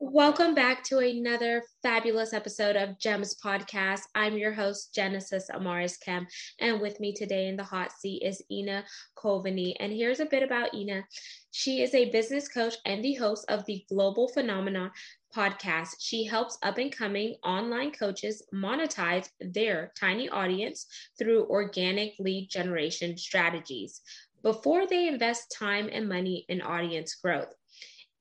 Welcome back to another fabulous episode of GEMS Podcast. I'm your host, Genesis Amaris Kemp, and with me today in the hot seat is Ina Coveney. And here's a bit about Ina. She is a business coach and the host of the Global Phenomenon Podcast. She helps up-and-coming online coaches monetize their tiny audience through organic lead generation strategies before they invest time and money in audience growth.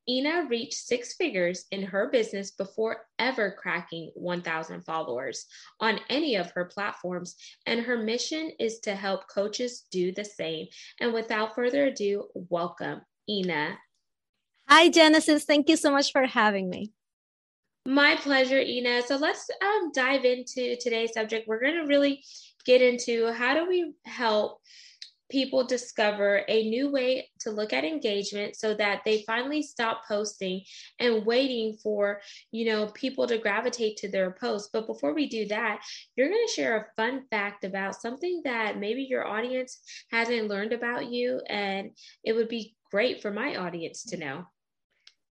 Ina reached six figures in her business before ever cracking 1,000 followers on any of her platforms, and her mission is to help coaches do the same. And without further ado, welcome, Ina. Hi, Genesis. Thank you so much for having me. My pleasure, Ina. So let's dive into today's subject. We're going to really get into how do we help people discover a new way to look at engagement so that they finally stop posting and waiting for, people to gravitate to their posts. But before we do that, you're going to share a fun fact about something that maybe your audience hasn't learned about you, and it would be great for my audience to know.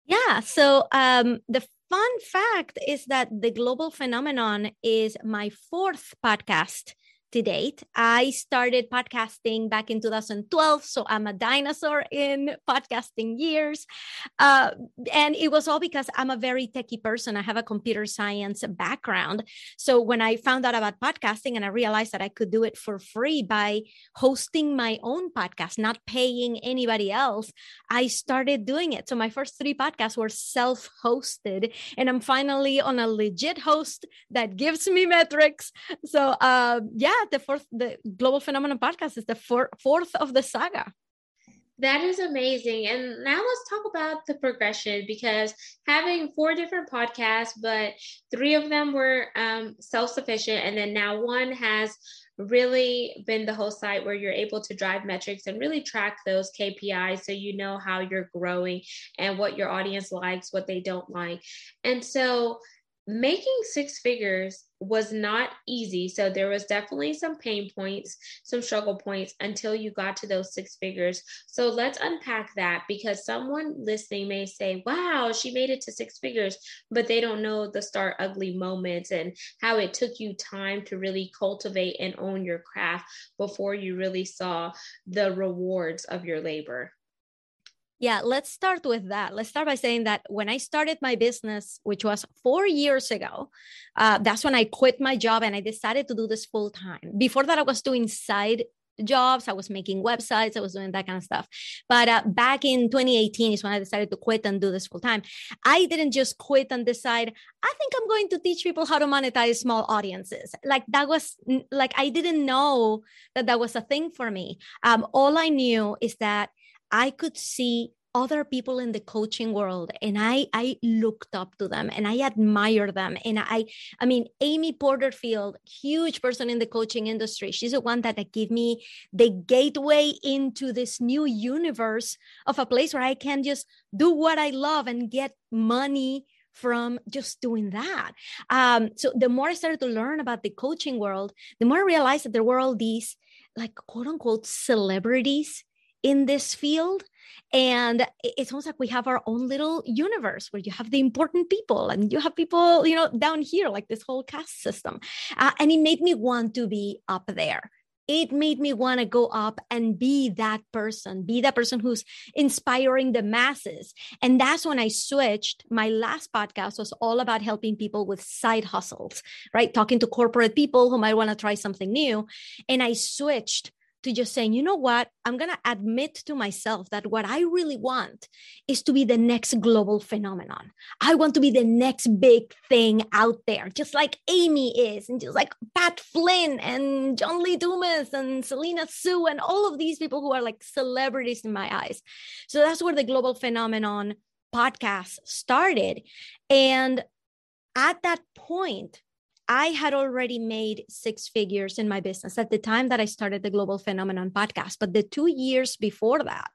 Yeah. So the fun fact is that the Global Phenomenon is my fourth podcast to date. I started podcasting back in 2012, so I'm a dinosaur in podcasting years. And it was all because I'm a very techie person. I have a computer science background. So when I found out about podcasting and I realized that I could do it for free by hosting my own podcast, not paying anybody else, I started doing it. So my first three podcasts were self-hosted, and I'm finally on a legit host that gives me metrics. So the Global Phenomenon Podcast is the fourth of the saga. That is amazing. And now let's talk about the progression, because having four different podcasts, but three of them were self-sufficient. And then now one has really been the host site where you're able to drive metrics and really track those KPIs so you know how you're growing and what your audience likes, what they don't like. And so making six figures was not easy. So there was definitely some pain points, some struggle points until you got to those six figures. So let's unpack that, because someone listening may say, wow, she made it to six figures, but they don't know the start ugly moments and how it took you time to really cultivate and own your craft before you really saw the rewards of your labor. Yeah, let's start with that. Let's start by saying that when I started my business, which was 4 years ago, that's when I quit my job and I decided to do this full time. Before that, I was doing side jobs. I was making websites. I was doing that kind of stuff. But back in 2018 is when I decided to quit and do this full time. I didn't just quit and decide, I think I'm going to teach people how to monetize small audiences. I didn't know that was a thing for me. All I knew is that I could see other people in the coaching world, and I looked up to them and I admired them. And I mean, Amy Porterfield, huge person in the coaching industry. She's the one that gave me the gateway into this new universe of a place where I can just do what I love and get money from just doing that. So the more I started to learn about the coaching world, the more I realized that there were all these quote unquote celebrities in this field. And it's almost like we have our own little universe where you have the important people and you have people, down here, like this whole caste system. And it made me want to be up there. It made me want to go up and be that person who's inspiring the masses. And that's when I switched. My last podcast was all about helping people with side hustles, right? Talking to corporate people who might want to try something new. And I switched to just saying, you know what, I'm going to admit to myself that what I really want is to be the next global phenomenon. I want to be the next big thing out there, just like Amy is, and just like Pat Flynn and John Lee Dumas and Selina Soo and all of these people who are like celebrities in my eyes. So that's where the Global Phenomenon Podcast started. And at that point, I had already made six figures in my business at the time that I started the Global Phenomenon Podcast. But the 2 years before that,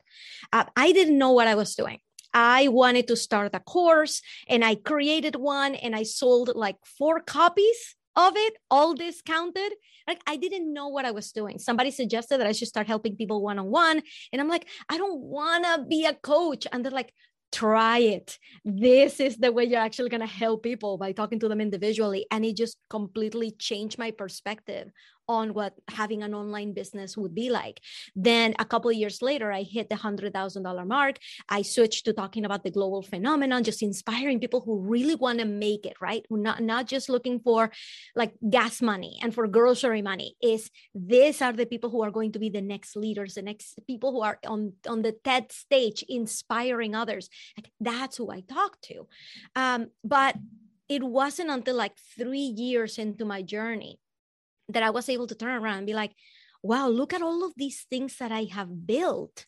I didn't know what I was doing. I wanted to start a course, and I created one, and I sold like 4 copies of it, all discounted. Like, I didn't know what I was doing. Somebody suggested that I should start helping people one-on-one. And I'm like, I don't want to be a coach. And they're like, try it. This is the way you're actually going to help people, by talking to them individually. And it just completely changed my perspective on what having an online business would be like. Then a couple of years later, I hit the $100,000 mark. I switched to talking about the global phenomenon, just inspiring people who really want to make it, right? Who not just looking for like gas money and for grocery money. These are the people who are going to be the next leaders, the next people who are on the TED stage, inspiring others. Like, that's who I talk to. But it wasn't until like 3 years into my journey that I was able to turn around and be like, wow, look at all of these things that I have built.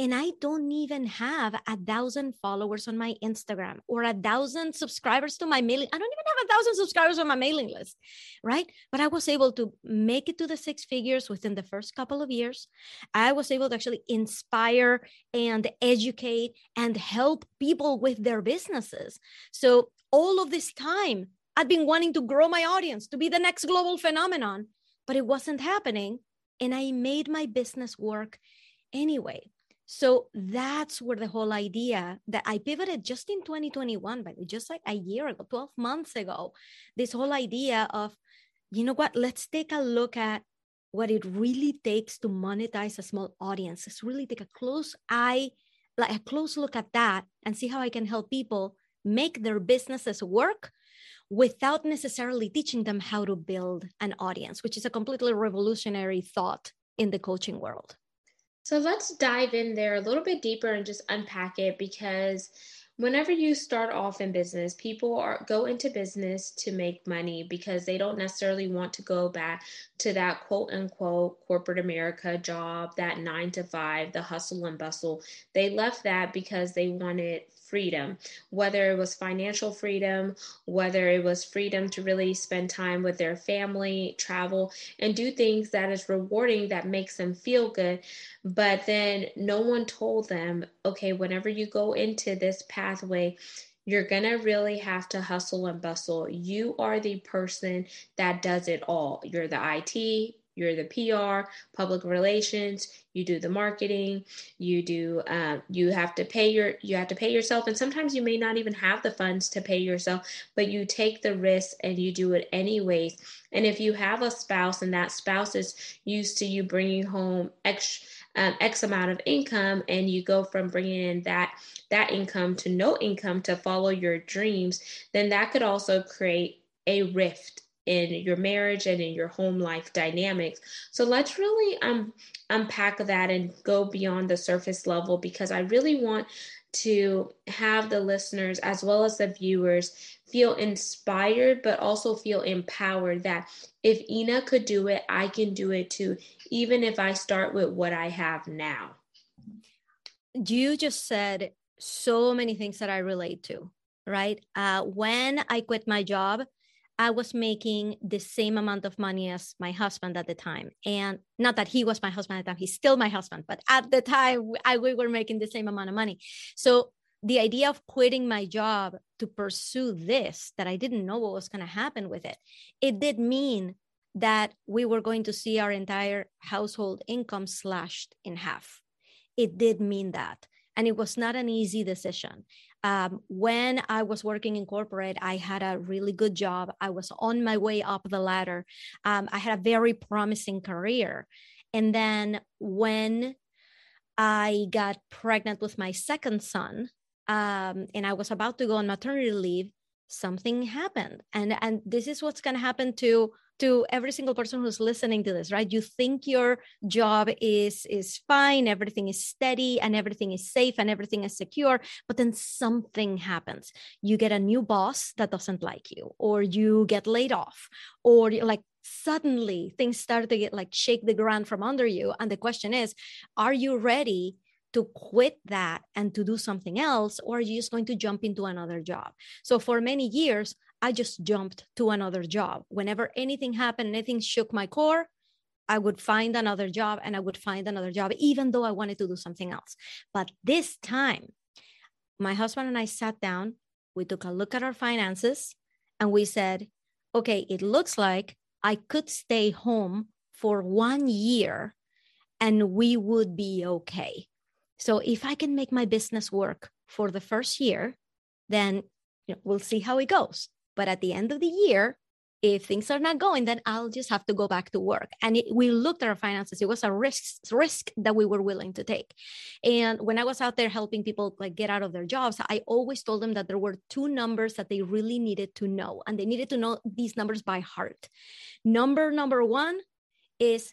And I don't even have 1,000 followers on my Instagram or 1,000 subscribers to my mailing. I don't even have 1,000 subscribers on my mailing list, right? But I was able to make it to the six figures within the first couple of years. I was able to actually inspire and educate and help people with their businesses. So all of this time, I'd been wanting to grow my audience, to be the next global phenomenon, but it wasn't happening. And I made my business work anyway. So that's where the whole idea that I pivoted just in 2021, but just like a year ago, 12 months ago, this whole idea of, you know what, let's take a look at what it really takes to monetize a small audience. Let's really take a close look at that and see how I can help people make their businesses work without necessarily teaching them how to build an audience, which is a completely revolutionary thought in the coaching world. So let's dive in there a little bit deeper and just unpack it, because whenever you start off in business, people go into business to make money because they don't necessarily want to go back to that quote unquote corporate America job, that 9 to 5, the hustle and bustle. They left that because they wanted freedom, whether it was financial freedom, whether it was freedom to really spend time with their family, travel, and do things that is rewarding, that makes them feel good. But then no one told them, okay, whenever you go into this pathway, you're going to really have to hustle and bustle. You are the person that does it all. You're the IT, you're the PR, public relations, you do the marketing, you have to pay yourself. And sometimes you may not even have the funds to pay yourself, but you take the risk and you do it anyways. And if you have a spouse and that spouse is used to you bringing home X amount of income, and you go from bringing in that income to no income to follow your dreams, then that could also create a rift in your marriage and in your home life dynamics. So let's really unpack that and go beyond the surface level, because I really want to have the listeners as well as the viewers feel inspired, but also feel empowered that if Ina could do it, I can do it too, even if I start with what I have now. You just said so many things that I relate to, right? When I quit my job, I was making the same amount of money as my husband at the time. And not that he was my husband at the time, he's still my husband, but at the time we were making the same amount of money. So the idea of quitting my job to pursue this, that I didn't know what was going to happen with it, it did mean that we were going to see our entire household income slashed in half. It did mean that. And it was not an easy decision. When I was working in corporate, I had a really good job. I was on my way up the ladder. I had a very promising career. And then when I got pregnant with my second son, and I was about to go on maternity leave, something happened. And this is what's going to happen to every single person who's listening to this, right? You think your job is fine, everything is steady, and everything is safe, and everything is secure, but then something happens. You get a new boss that doesn't like you, or you get laid off, or like suddenly things start to get like shake the ground from under you. And the question is, are you ready to quit that and to do something else, or are you just going to jump into another job? So for many years, I just jumped to another job. Whenever anything happened, anything shook my core, I would find another job and I would find another job, even though I wanted to do something else. But this time, my husband and I sat down, we took a look at our finances and we said, okay, it looks like I could stay home for 1 year and we would be okay. So if I can make my business work for the first year, then we'll see how it goes. But at the end of the year, if things are not going, then I'll just have to go back to work. And we looked at our finances. It was a risk that we were willing to take. And when I was out there helping people like get out of their jobs, I always told them that there were two numbers that they really needed to know. And they needed to know these numbers by heart. Number one is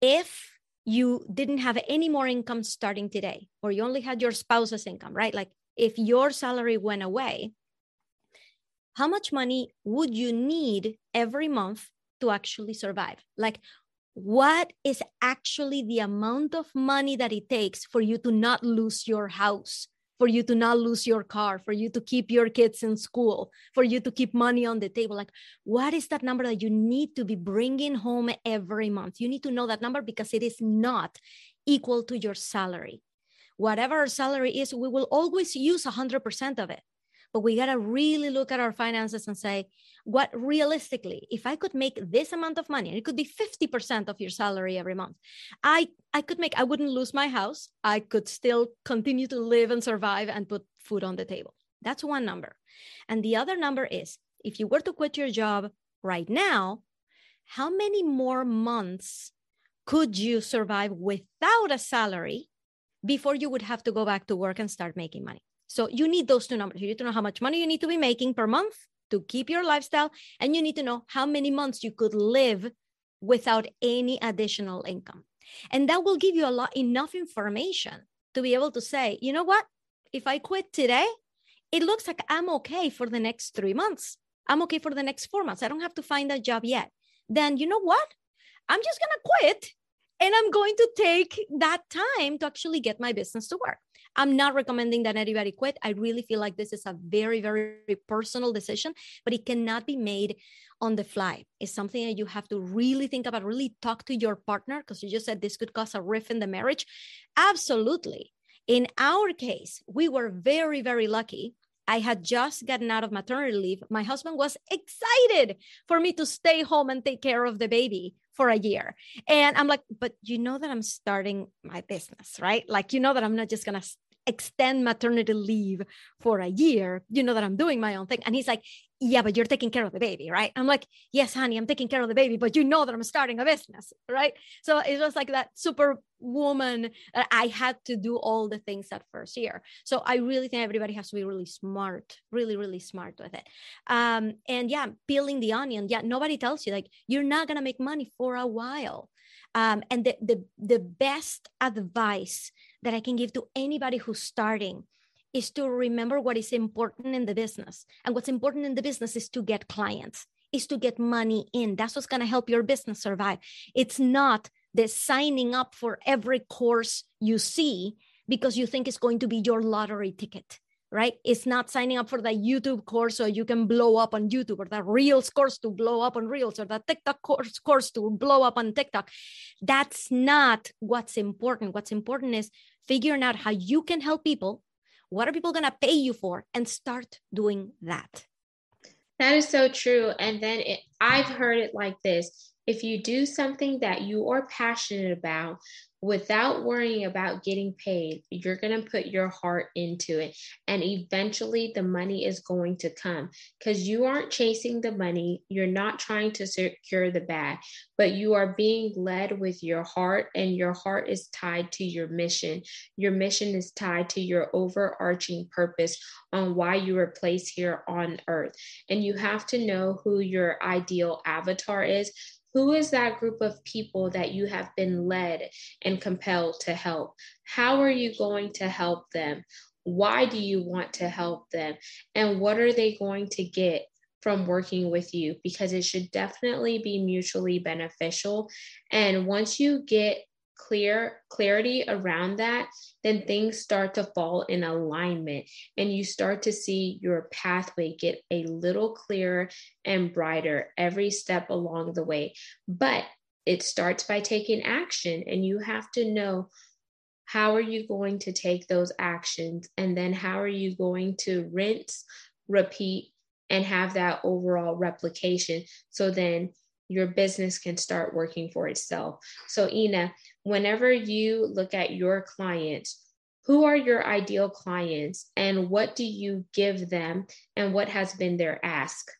if you didn't have any more income starting today, or you only had your spouse's income, right? Like if your salary went away, how much money would you need every month to actually survive? Like, what is actually the amount of money that it takes for you to not lose your house, for you to not lose your car, for you to keep your kids in school, for you to keep money on the table? Like, what is that number that you need to be bringing home every month? You need to know that number because it is not equal to your salary. Whatever our salary is, we will always use 100% of it. But we got to really look at our finances and say, what realistically, if I could make this amount of money, and it could be 50% of your salary every month, I wouldn't lose my house. I could still continue to live and survive and put food on the table. That's one number. And the other number is, if you were to quit your job right now, how many more months could you survive without a salary before you would have to go back to work and start making money? So you need those two numbers. You need to know how much money you need to be making per month to keep your lifestyle. And you need to know how many months you could live without any additional income. And that will give you enough information to be able to say, you know what, if I quit today, it looks like I'm okay for the next 3 months. I'm okay for the next 4 months. I don't have to find a job yet. Then you know what? I'm just going to quit. And I'm going to take that time to actually get my business to work. I'm not recommending that anybody quit. I really feel like this is a very, very personal decision, but it cannot be made on the fly. It's something that you have to really think about, really talk to your partner, because you just said this could cause a rift in the marriage. Absolutely. In our case, we were very, very lucky. I had just gotten out of maternity leave. My husband was excited for me to stay home and take care of the baby for a year. And I'm like, but you know that I'm starting my business, right? Like, you know that I'm not just going to extend maternity leave for a year. You know that I'm doing my own thing. And he's like, yeah, but you're taking care of the baby, right? I'm like, yes, honey, I'm taking care of the baby, but you know that I'm starting a business, right? So it was like that superwoman. I had to do all the things that first year. So I really think everybody has to be really smart, really, really smart with it. And yeah, peeling the onion. Yeah, nobody tells you like, you're not going to make money for a while. And the best advice that I can give to anybody who's starting is to remember what is important in the business. And what's important in the business is to get clients, is to get money in. That's what's going to help your business survive. It's not the signing up for every course you see because you think it's going to be your lottery ticket, right? It's not signing up for that YouTube course so you can blow up on YouTube, or that Reels course to blow up on Reels, or that TikTok course to blow up on TikTok. That's not what's important. What's important is figuring out how you can help people. What are people going to pay you for? And start doing that. That is so true. And then I've heard it like this. If you do something that you are passionate about without worrying about getting paid, you're going to put your heart into it. And eventually the money is going to come because you aren't chasing the money. You're not trying to secure the bag, but you are being led with your heart, and your heart is tied to your mission. Your mission is tied to your overarching purpose on why you were placed here on earth. And you have to know who your ideal avatar is. Who is that group of people that you have been led and compelled to help? How are you going to help them? Why do you want to help them? And what are they going to get from working with you? Because it should definitely be mutually beneficial. And once you get clarity around that, then things start to fall in alignment and you start to see your pathway get a little clearer and brighter every step along the way. But it starts by taking action, and you have to know, how are you going to take those actions? And then how are you going to rinse, repeat, and have that overall replication? So then your business can start working for itself. So Ina, whenever you look at your clients, who are your ideal clients and what do you give them and what has been their ask?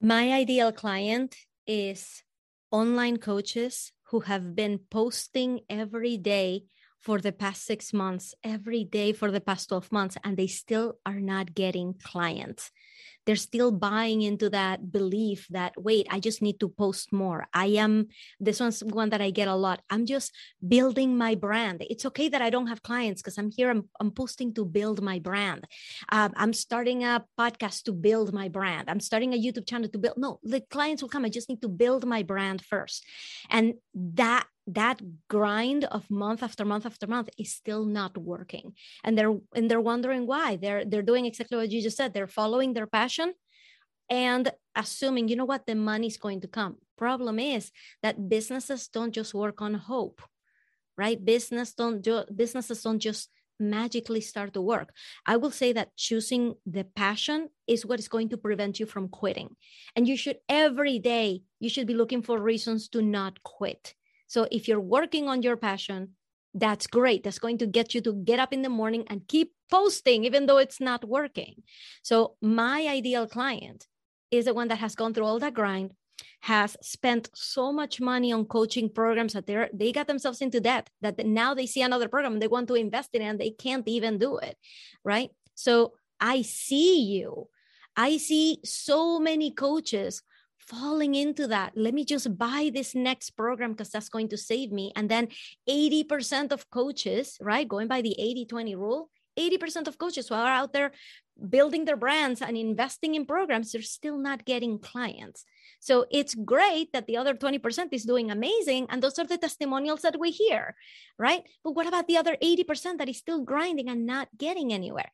My ideal client is online coaches who have been posting every day for the past 6 months, every day for the past 12 months, and they still are not getting clients. They're still buying into that belief that, wait, I just need to post more. This one's one that I get a lot. I'm just building my brand. It's okay that I don't have clients because I'm here. I'm posting to build my brand. I'm starting a podcast to build my brand. I'm starting a YouTube channel to build. No, the clients will come. I just need to build my brand first. And that grind of month after month after month is still not working. And they're wondering why. They're doing exactly what you just said. They're following their passion and assuming, you know what, the money's going to come. Problem is that businesses don't just work on hope, right? Businesses don't just magically start to work. I will say that choosing the passion is what is going to prevent you from quitting. And every day, you should be looking for reasons to not quit. So if you're working on your passion, that's great. That's going to get you to get up in the morning and keep posting, even though it's not working. So my ideal client is the one that has gone through all that grind, has spent so much money on coaching programs that they got themselves into debt, that now they see another program they want to invest in and they can't even do it, right? So I see you. I see so many coaches falling into that. Let me just buy this next program because that's going to save me. And then 80% of coaches, right, going by the 80-20 rule, 80% of coaches who are out there building their brands and investing in programs, they're still not getting clients. So it's great that the other 20% is doing amazing. And those are the testimonials that we hear, right? But what about the other 80% that is still grinding and not getting anywhere?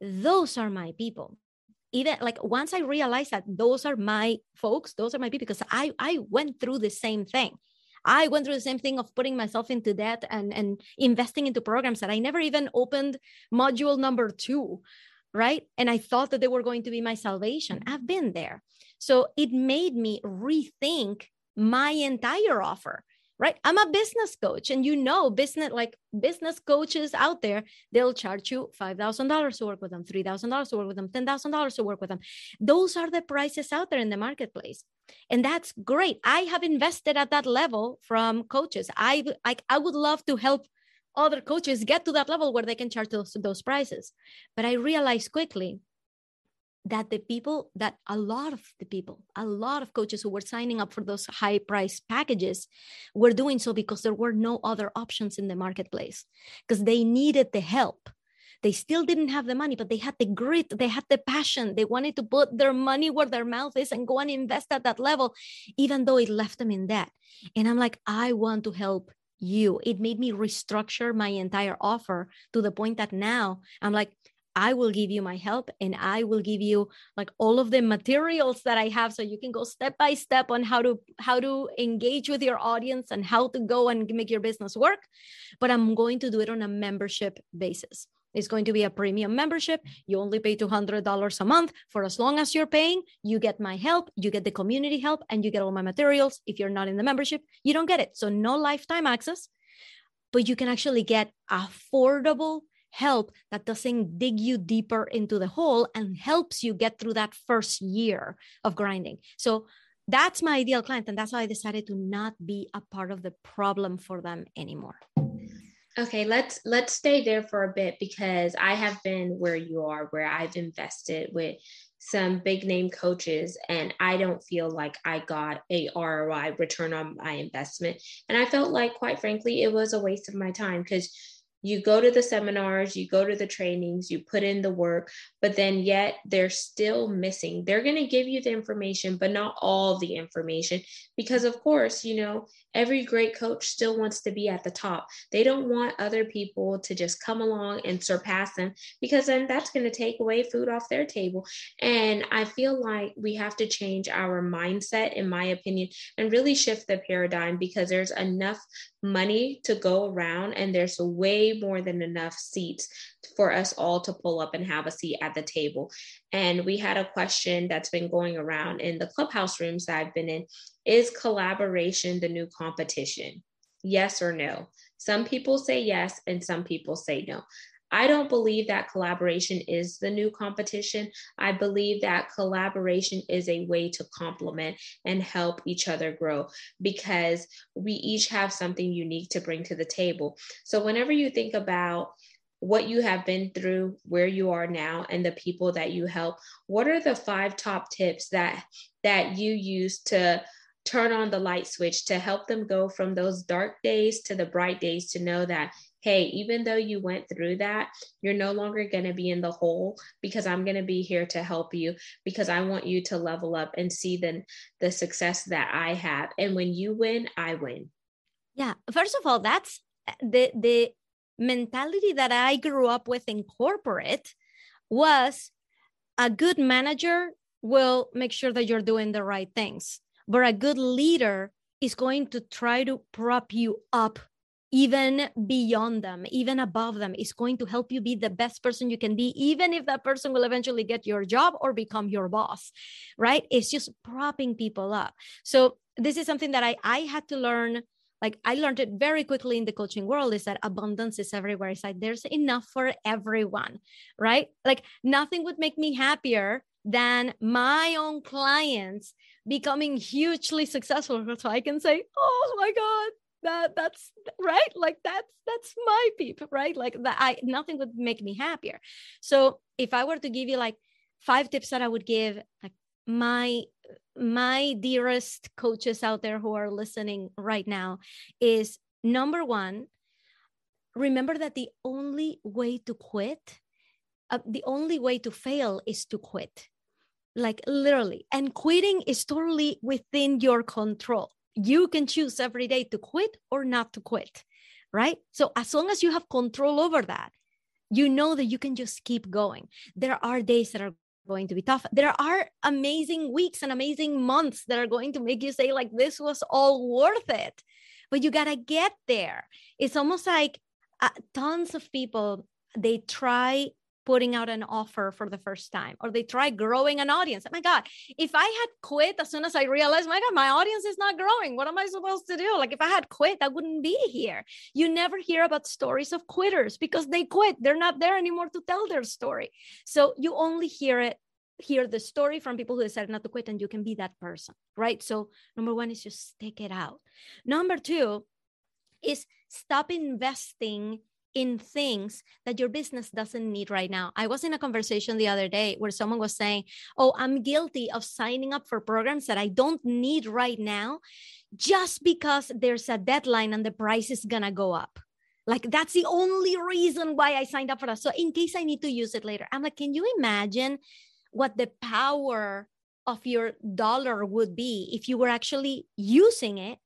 Those are my people. Even like once I realized that those are my folks, those are my people, because I went through the same thing. I went through the same thing of putting myself into debt and investing into programs that I never even opened module number 2, right? And I thought that they were going to be my salvation. I've been there. So it made me rethink my entire offer, right? I'm a business coach, and business coaches out there, they'll charge you $5,000 to work with them, $3,000 to work with them, $10,000 to work with them. Those are the prices out there in the marketplace. And that's great. I have invested at that level from coaches. I would love to help other coaches get to that level where they can charge those prices. But I realized quickly that a lot of coaches who were signing up for those high price packages were doing so because there were no other options in the marketplace, because they needed the help. They still didn't have the money, but they had the grit, they had the passion. They wanted to put their money where their mouth is and go and invest at that level, even though it left them in debt. And I'm like, I want to help you. It made me restructure my entire offer to the point that now I'm like, I will give you my help and I will give you like all of the materials that I have so you can go step by step on how to engage with your audience and how to go and make your business work. But I'm going to do it on a membership basis. It's going to be a premium membership. You only pay $200 a month. For as long as you're paying, you get my help, you get the community help, and you get all my materials. If you're not in the membership, you don't get it. So no lifetime access, but you can actually get affordable help that doesn't dig you deeper into the hole and helps you get through that first year of grinding. So that's my ideal client. And that's why I decided to not be a part of the problem for them anymore. Okay, let's stay there for a bit, because I have been where you are, where I've invested with some big name coaches and I don't feel like I got a ROI, return on my investment. And I felt like, quite frankly, it was a waste of my time, because You go to the seminars, you go to the trainings, you put in the work, but then yet they're still missing. They're going to give you the information, but not all the information, because of course, you know, every great coach still wants to be at the top. They don't want other people to just come along and surpass them, because then that's going to take away food off their table. And I feel like we have to change our mindset, in my opinion, and really shift the paradigm, because there's enough money to go around and there's way more than enough seats for us all to pull up and have a seat at the table. And we had a question that's been going around in the clubhouse rooms that I've been in. Is collaboration the new competition? Yes or no? Some people say yes, and some people say no. I don't believe that collaboration is the new competition. I believe that collaboration is a way to complement and help each other grow, because we each have something unique to bring to the table. So whenever you think about what you have been through, where you are now, and the people that you help, what are the 5 top tips that you use to turn on the light switch to help them go from those dark days to the bright days, to know that, hey, even though you went through that, you're no longer going to be in the hole, because I'm going to be here to help you, because I want you to level up and see the success that I have. And when you win, I win. Yeah. First of all, that's the mentality that I grew up with in corporate, was a good manager will make sure that you're doing the right things, but a good leader is going to try to prop you up even beyond them, even above them, is going to help you be the best person you can be, even if that person will eventually get your job or become your boss, right? It's just propping people up. So this is something that I had to learn. Like, I learned it very quickly in the coaching world, is that abundance is everywhere. It's like, there's enough for everyone, right? Like, nothing would make me happier than my own clients becoming hugely successful, so I can say, oh my God, that's right. Like that's my peep, right? Like that, nothing would make me happier. So if I were to give you like 5 tips that I would give, like my dearest coaches out there who are listening right now, is number 1, remember that the only way to quit, the only way to fail is to quit. Like literally, and quitting is totally within your control. You can choose every day to quit or not to quit, right? So as long as you have control over that, you know that you can just keep going. There are days that are going to be tough. There are amazing weeks and amazing months that are going to make you say like, this was all worth it, but you got to get there. It's almost like tons of people, they try putting out an offer for the first time, or they try growing an audience. Oh my God, if I had quit as soon as I realized, my God, my audience is not growing, what am I supposed to do? Like if I had quit, I wouldn't be here. You never hear about stories of quitters because they quit. They're not there anymore to tell their story. So you only hear the story from people who decided not to quit, and you can be that person, right? So number 1 is just stick it out. Number 2 is stop investing in things that your business doesn't need right now. I was in a conversation the other day where someone was saying, oh, I'm guilty of signing up for programs that I don't need right now just because there's a deadline and the price is going to go up. Like, that's the only reason why I signed up for that. So in case I need to use it later. I'm like, can you imagine what the power of your dollar would be if you were actually using it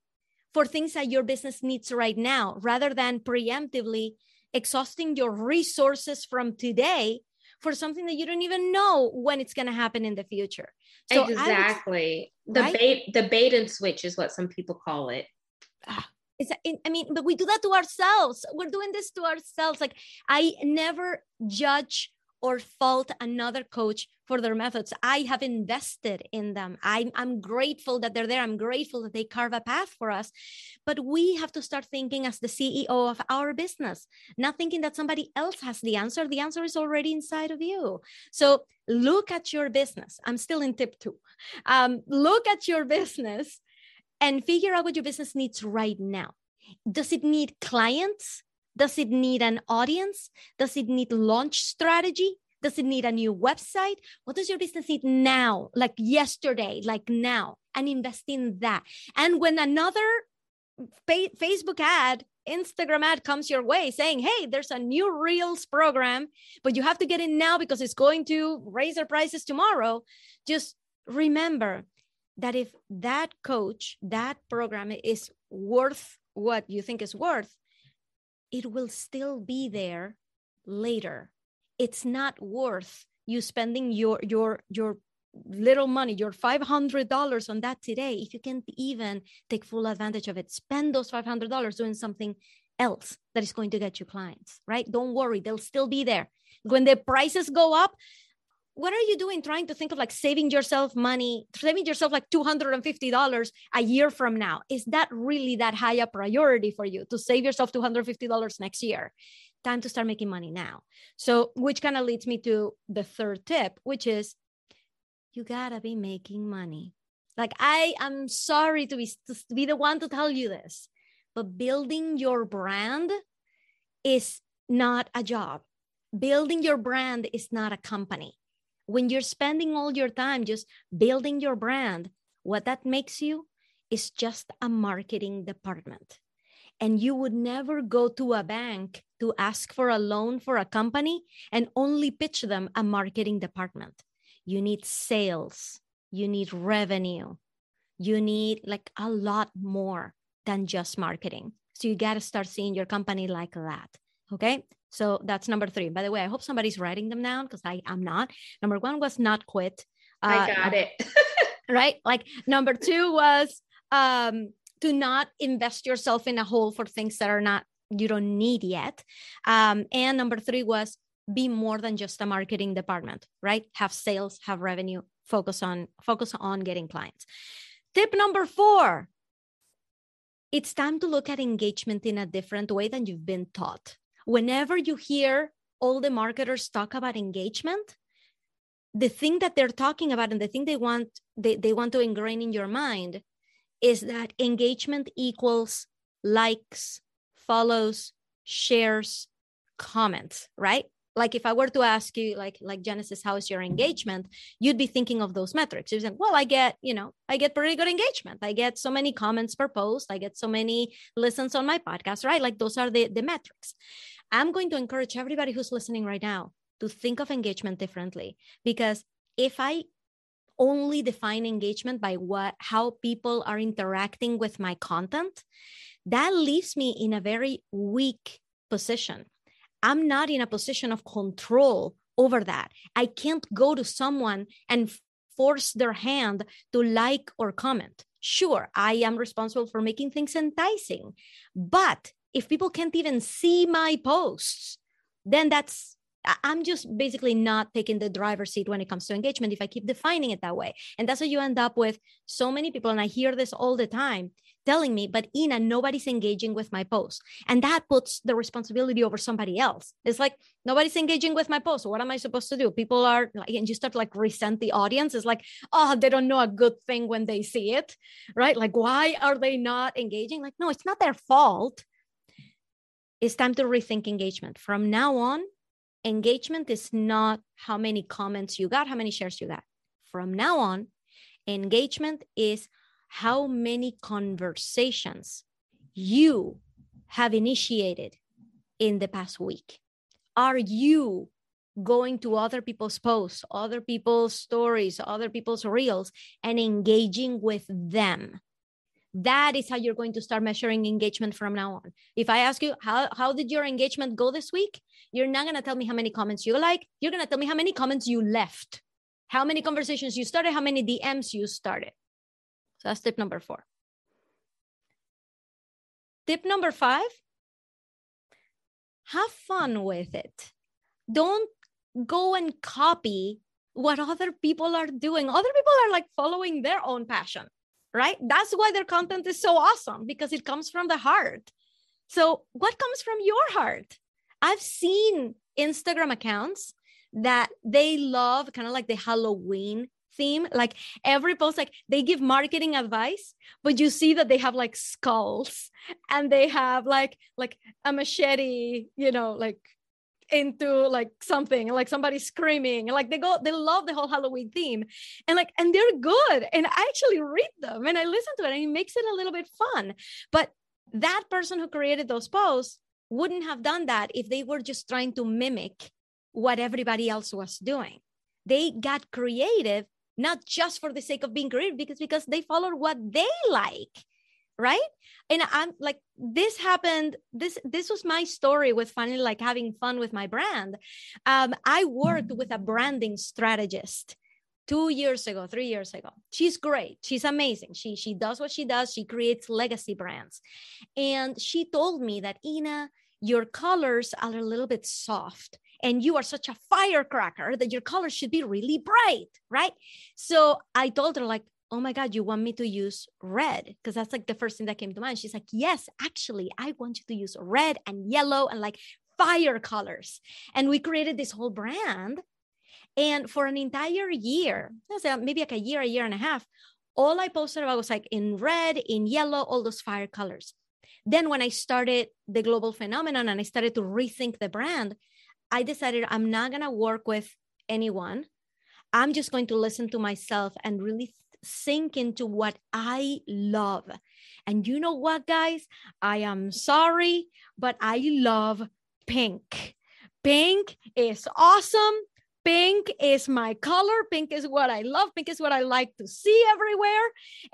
for things that your business needs right now, rather than preemptively exhausting your resources from today for something that you don't even know when it's going to happen in the future. So exactly. The bait and switch is what some people call it. But we do that to ourselves. We're doing this to ourselves. Like, I never judge or fault another coach for their methods. I have invested in them. I'm grateful that they're there. I'm grateful that they carve a path for us. But we have to start thinking as the CEO of our business, not thinking that somebody else has the answer. The answer is already inside of you. So look at your business. I'm still in tip 2. Look at your business and figure out what your business needs right now. Does it need clients? Does it need an audience? Does it need launch strategy? Does it need a new website? What does your business need now? Like yesterday, like now, and invest in that. And when another Facebook ad Instagram ad comes your way saying, hey, there's a new Reels program, but you have to get in now because it's going to raise their prices tomorrow. Just remember that if that coach, that program is worth what you think it's worth, it will still be there later. It's not worth you spending your little money, your $500 on that today, if you can't even take full advantage of it. Spend those $500 doing something else that is going to get you clients, right? Don't worry, they'll still be there. When the prices go up, what are you doing trying to think of like saving yourself money, saving yourself like $250 a year from now? Is that really that high a priority for you to save yourself $250 next year? Time to start making money now. So which kind of leads me to the third tip, which is you gotta be making money. Like, I am sorry to be the one to tell you this, but building your brand is not a job. Building your brand is not a company. When you're spending all your time just building your brand, what that makes you is just a marketing department. And you would never go to a bank to ask for a loan for a company and only pitch them a marketing department. You need sales, you need revenue, you need like a lot more than just marketing. So you got to start seeing your company like that, okay? So that's number three. By the way, I hope somebody's writing them down because I am not. Number one was not quit. I got it. Right? Like number two was to not invest yourself in a hole for things that are not, you don't need yet. And number three was be more than just a marketing department, right? Have sales, have revenue, focus on getting clients. Tip number four, it's time to look at engagement in a different way than you've been taught. Whenever you hear all the marketers talk about engagement, the thing that they're talking about and the thing they want to ingrain in your mind is that engagement equals likes, follows, shares, comments, right? Like if I were to ask you, like Genesis, how is your engagement? You'd be thinking of those metrics. You're saying, well, I get pretty good engagement. I get so many comments per post. I get so many listens on my podcast, right? Like those are the metrics. I'm going to encourage everybody who's listening right now to think of engagement differently, because if I only define engagement by how people are interacting with my content, that leaves me in a very weak position. I'm not in a position of control over that. I can't go to someone and force their hand to like or comment. Sure, I am responsible for making things enticing, but if people can't even see my posts, then I'm just basically not taking the driver's seat when it comes to engagement if I keep defining it that way. And that's what you end up with so many people, and I hear this all the time, telling me, but Ina, nobody's engaging with my post. And that puts the responsibility over somebody else. It's like, nobody's engaging with my post. What am I supposed to do? People are, and you start like resent the audience. It's like, oh, they don't know a good thing when they see it, right? Like, why are they not engaging? Like, no, it's not their fault. It's time to rethink engagement. From now on, engagement is not how many comments you got, how many shares you got. From now on, engagement is how many conversations you have initiated in the past week. Are you going to other people's posts, other people's stories, other people's reels, and engaging with them? That is how you're going to start measuring engagement from now on. If I ask you, how did your engagement go this week? You're not going to tell me how many comments you like. You're going to tell me how many comments you left, how many conversations you started, how many DMs you started. So that's tip number four. Tip number five, have fun with it. Don't go and copy what other people are doing. Other people are like following their own passion, right? That's why their content is so awesome, because it comes from the heart. So what comes from your heart? I've seen Instagram accounts that they love kind of like the Halloween theme, like every post, like they give marketing advice, but you see that they have like skulls and they have like a machete, you know, like into like something, like somebody screaming, like they love the whole Halloween theme, and they're good. And I actually read them and I listen to it, and it makes it a little bit fun. But that person who created those posts wouldn't have done that if they were just trying to mimic what everybody else was doing. They got creative, not just for the sake of being creative, because they followed what they like, right? And I'm like, this happened. This was my story with finally like having fun with my brand. I worked with a branding strategist 3 years ago. She's great. She's amazing. She does what she does. She creates legacy brands. And she told me that, Ina, your colors are a little bit soft and you are such a firecracker that your colors should be really bright, right? So I told her like, oh my God, you want me to use red? Because that's like the first thing that came to mind. She's like, yes, actually, I want you to use red and yellow and like fire colors. And we created this whole brand. And for an entire year, maybe like a year and a half, all I posted about was like in red, in yellow, all those fire colors. Then when I started the Global Phenomenon and I started to rethink the brand, I decided I'm not going to work with anyone. I'm just going to listen to myself and really sink into what I love. And you know what, guys? I am sorry, but I love pink. Pink is awesome. Pink is my color. Pink is what I love. Pink is what I like to see everywhere.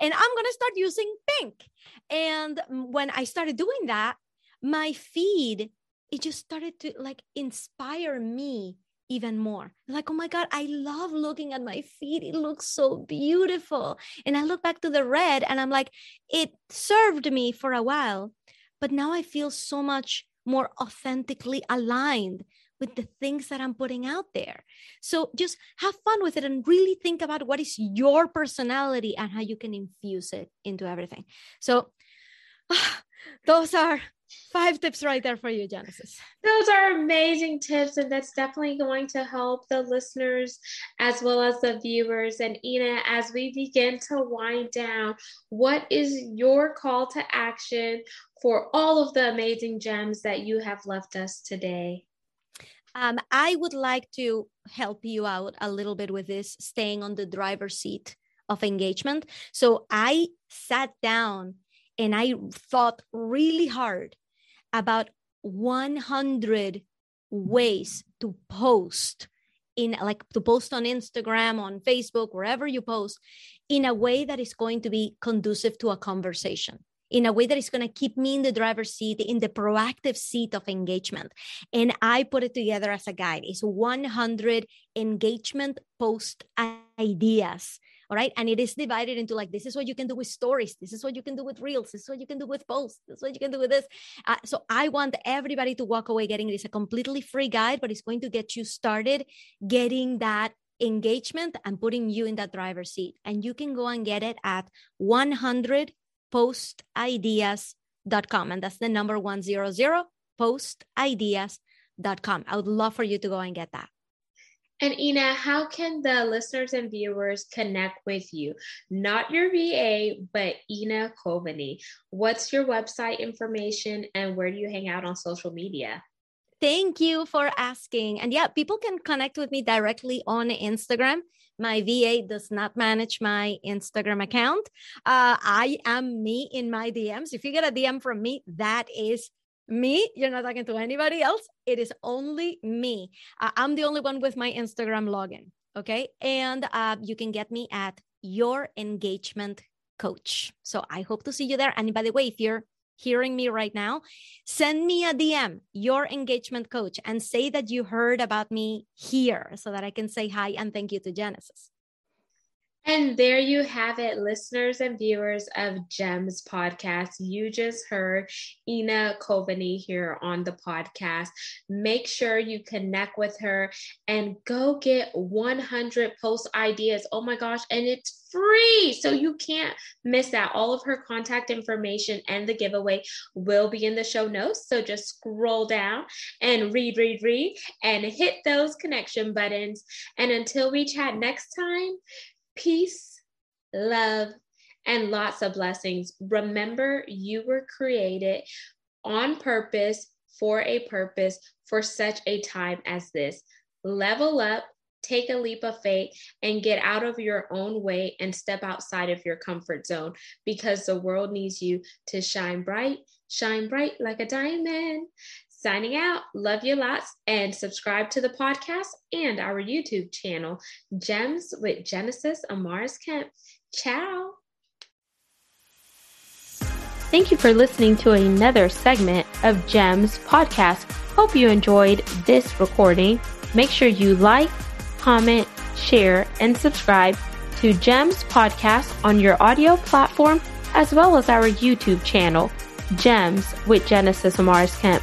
And I'm going to start using pink. And when I started doing that, my feed, it just started to like inspire me even more. Like, oh my God, I love looking at my feed. It looks so beautiful. And I look back to the red and I'm like, it served me for a while, but now I feel so much more authentically aligned with the things that I'm putting out there. So just have fun with it and really think about what is your personality and how you can infuse it into everything. So those are 5 tips right there for you, Genesis. Those are amazing tips, and that's definitely going to help the listeners as well as the viewers. And Ina, as we begin to wind down, what is your call to action for all of the amazing gems that you have left us today? I would like to help you out a little bit with this, staying on the driver's seat of engagement. So I sat down and I thought really hard about 100 ways to post to post on Instagram, on Facebook, wherever you post, in a way that is going to be conducive to a conversation, in a way that is going to keep me in the driver's seat, in the proactive seat of engagement. And I put it together as a guide. It's 100 engagement post ideas. All right. And it is divided into like, this is what you can do with stories. This is what you can do with reels. This is what you can do with posts. This is what you can do with this. So I want everybody to walk away getting this, a completely free guide, but it's going to get you started getting that engagement and putting you in that driver's seat. And you can go and get it at 100postideas.com. And that's the number 100 postideas.com. I would love for you to go and get that. And Ina, how can the listeners and viewers connect with you? Not your VA, but Ina Coveney. What's your website information and where do you hang out on social media? Thank you for asking. And yeah, people can connect with me directly on Instagram. My VA does not manage my Instagram account. I am me in my DMs. If you get a DM from me, that is me. You're not talking to anybody else. It is only me. I'm the only one with my Instagram login. Okay. And you can get me at Your Engagement Coach. So I hope to see you there. And by the way, if you're hearing me right now, send me a DM, Your Engagement Coach, and say that you heard about me here so that I can say hi and thank you to Genesis. And there you have it, listeners and viewers of GEMS Podcast. You just heard Ina Coveney here on the podcast. Make sure you connect with her and go get 100 post ideas. Oh my gosh. And it's free. So you can't miss out. All of her contact information and the giveaway will be in the show notes. So just scroll down and read and hit those connection buttons. And until we chat next time, peace, love, and lots of blessings. Remember, you were created on purpose, for a purpose, for such a time as this. Level up, take a leap of faith, and get out of your own way and step outside of your comfort zone, because the world needs you to shine bright shine bright like a diamond. Signing out, love you lots, and subscribe to the podcast and our YouTube channel, GEMS with Genesis Amaris Kemp. Ciao. Thank you for listening to another segment of GEMS Podcast. Hope you enjoyed this recording. Make sure you like, comment, share, and subscribe to GEMS Podcast on your audio platform, as well as our YouTube channel, GEMS with Genesis Amaris Kemp.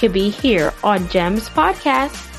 could be here on GEMS Podcast.